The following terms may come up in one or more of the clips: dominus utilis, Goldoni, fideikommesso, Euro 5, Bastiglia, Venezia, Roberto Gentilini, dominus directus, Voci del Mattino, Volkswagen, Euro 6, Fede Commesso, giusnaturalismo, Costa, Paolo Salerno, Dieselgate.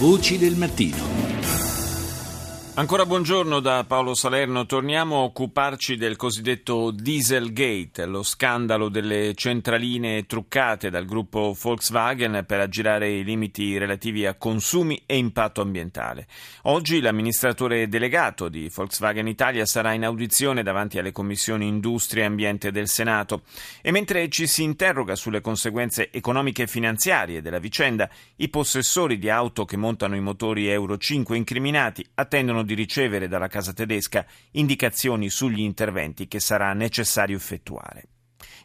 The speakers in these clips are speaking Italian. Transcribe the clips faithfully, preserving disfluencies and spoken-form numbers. Voci del mattino. Ancora buongiorno da Paolo Salerno. Torniamo a occuparci del cosiddetto Dieselgate, lo scandalo delle centraline truccate dal gruppo Volkswagen per aggirare i limiti relativi a consumi e impatto ambientale. Oggi l'amministratore delegato di Volkswagen Italia sarà in audizione davanti alle commissioni Industria e Ambiente del Senato e mentre ci si interroga sulle conseguenze economiche e finanziarie della vicenda, i possessori di auto che montano i motori Euro cinque incriminati attendono di ricevere dalla casa tedesca indicazioni sugli interventi che sarà necessario effettuare.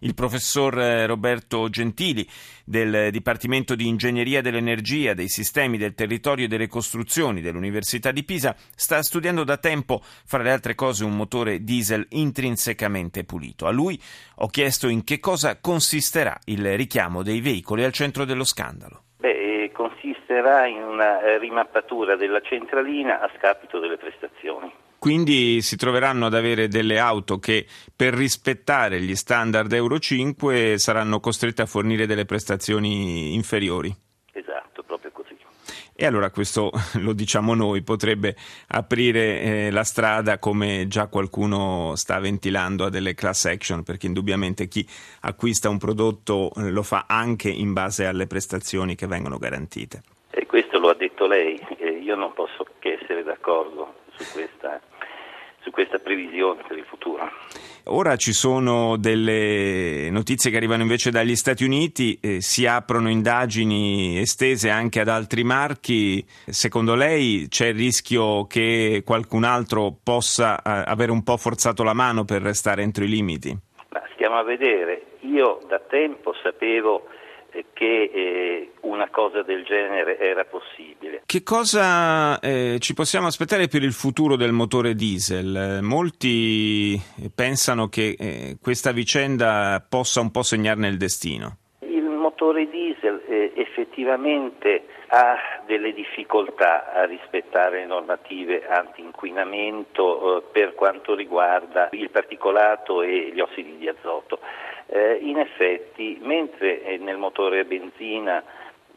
Il professor Roberto Gentilini del Dipartimento di Ingegneria dell'Energia, dei Sistemi del Territorio e delle Costruzioni dell'Università di Pisa sta studiando da tempo, fra le altre cose, un motore diesel intrinsecamente pulito. A lui ho chiesto in che cosa consisterà il richiamo dei veicoli al centro dello scandalo. Consisterà in una rimappatura della centralina a scapito delle prestazioni. Quindi si troveranno ad avere delle auto che per rispettare gli standard Euro cinque saranno costrette a fornire delle prestazioni inferiori. Esatto, proprio così. E allora questo, lo diciamo noi, potrebbe aprire eh, la strada, come già qualcuno sta ventilando, a delle class action, perché indubbiamente chi acquista un prodotto eh, lo fa anche in base alle prestazioni che vengono garantite. E questo lo ha detto lei, eh, io non posso che essere d'accordo su questa su questa previsione per il futuro. Ora ci sono delle notizie che arrivano invece dagli Stati Uniti, eh, si aprono indagini estese anche ad altri marchi. Secondo lei c'è il rischio che qualcun altro possa eh, avere un po' forzato la mano per restare entro i limiti? Ma stiamo a vedere, io da tempo sapevo che eh, una cosa del genere era possibile. Che cosa eh, ci possiamo aspettare per il futuro del motore diesel? Molti pensano che eh, questa vicenda possa un po' segnarne il destino. Il motore diesel eh, effettivamente ha delle difficoltà a rispettare le normative anti-inquinamento eh, per quanto riguarda il particolato e gli ossidi di azoto. Eh, in effetti, mentre eh, nel motore a benzina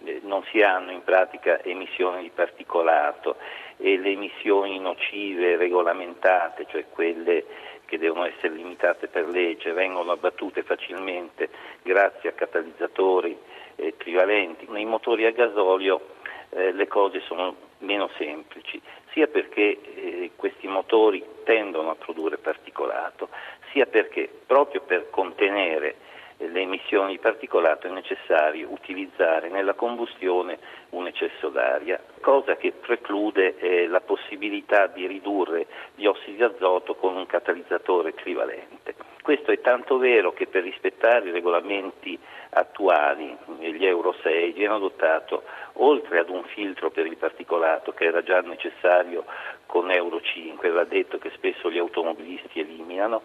eh, non si hanno in pratica emissioni di particolato e le emissioni nocive regolamentate, cioè quelle che devono essere limitate per legge, vengono abbattute facilmente grazie a catalizzatori eh, trivalenti, nei motori a gasolio eh, le cose sono meno semplici, sia perché eh, questi motori tendono a produrre particolato, sia perché proprio per contenere le emissioni di particolato è necessario utilizzare nella combustione un eccesso d'aria, cosa che preclude eh, la possibilità di ridurre gli ossidi di azoto con un catalizzatore trivalente. Questo è tanto vero che per rispettare i regolamenti attuali, gli Euro sei, viene adottato, oltre ad un filtro per il particolato che era già necessario con Euro cinque, va detto che spesso gli automobilisti eliminano,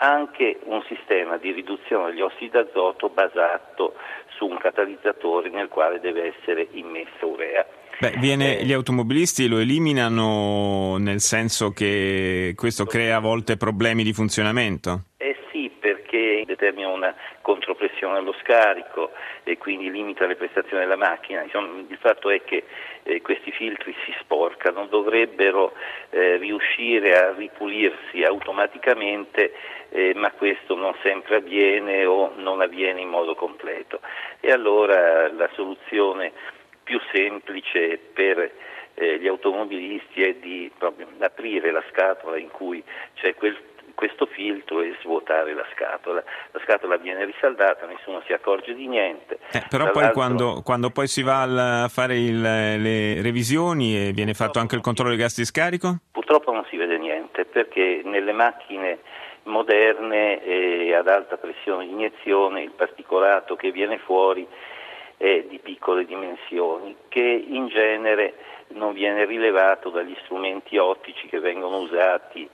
anche un sistema di riduzione degli ossidi d'azoto basato su un catalizzatore nel quale deve essere immesso urea. Beh, viene, gli automobilisti lo eliminano nel senso che questo crea a volte problemi di funzionamento? Eh sì, perché determina una contropressione allo scarico e quindi limita le prestazioni della macchina. Insomma, il fatto è che eh, questi filtri si sporcano, dovrebbero eh, riuscire a ripulirsi automaticamente, eh, ma questo non sempre avviene o non avviene in modo completo. E allora la soluzione più semplice per eh, gli automobilisti è di proprio aprire la scatola in cui c'è quel, questo filtro e svuotare la scatola. La scatola viene rinsaldata, nessuno si accorge di niente. Eh, però poi quando, quando poi si va a fare il, le revisioni e viene fatto anche il controllo dei gas di scarico? Purtroppo non si vede niente, perché nelle macchine moderne eh, ad alta pressione di iniezione il particolato che viene fuori è di piccole dimensioni, che in genere non viene rilevato dagli strumenti ottici che vengono usati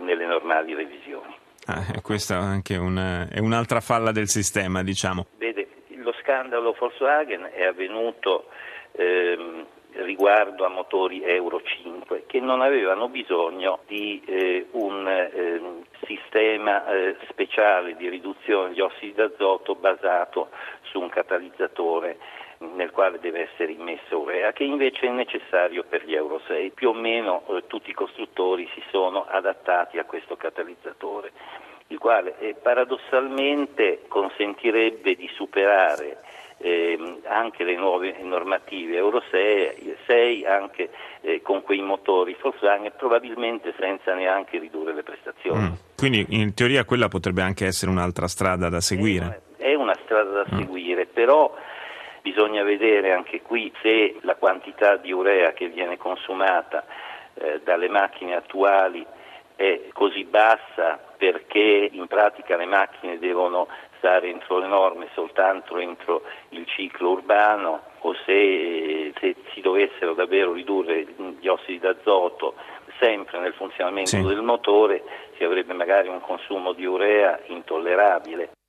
nelle normali revisioni. Ah, questa anche una, è un'altra falla del sistema, diciamo. Vede, lo scandalo Volkswagen è avvenuto ehm, riguardo a motori Euro cinque che non avevano bisogno di eh, un eh, sistema eh, speciale di riduzione degli ossidi d'azoto basato su un catalizzatore nel quale deve essere immesso urea, che invece è necessario per gli Euro sei. Più o meno eh, tutti i costruttori si sono adattati a questo catalizzatore, il quale eh, paradossalmente consentirebbe di superare eh, anche le nuove normative Euro sei, sei anche eh, con quei motori Volkswagen, probabilmente senza neanche ridurre le prestazioni. Mm. Quindi in teoria quella potrebbe anche essere un'altra strada da seguire. È una strada da mm. seguire, però bisogna vedere anche qui se la quantità di urea che viene consumata eh, dalle macchine attuali è così bassa, perché in pratica le macchine devono stare entro le norme soltanto entro il ciclo urbano, o se, se si dovessero davvero ridurre gli ossidi d'azoto sempre nel funzionamento sì. del motore, si avrebbe magari un consumo di urea intollerabile.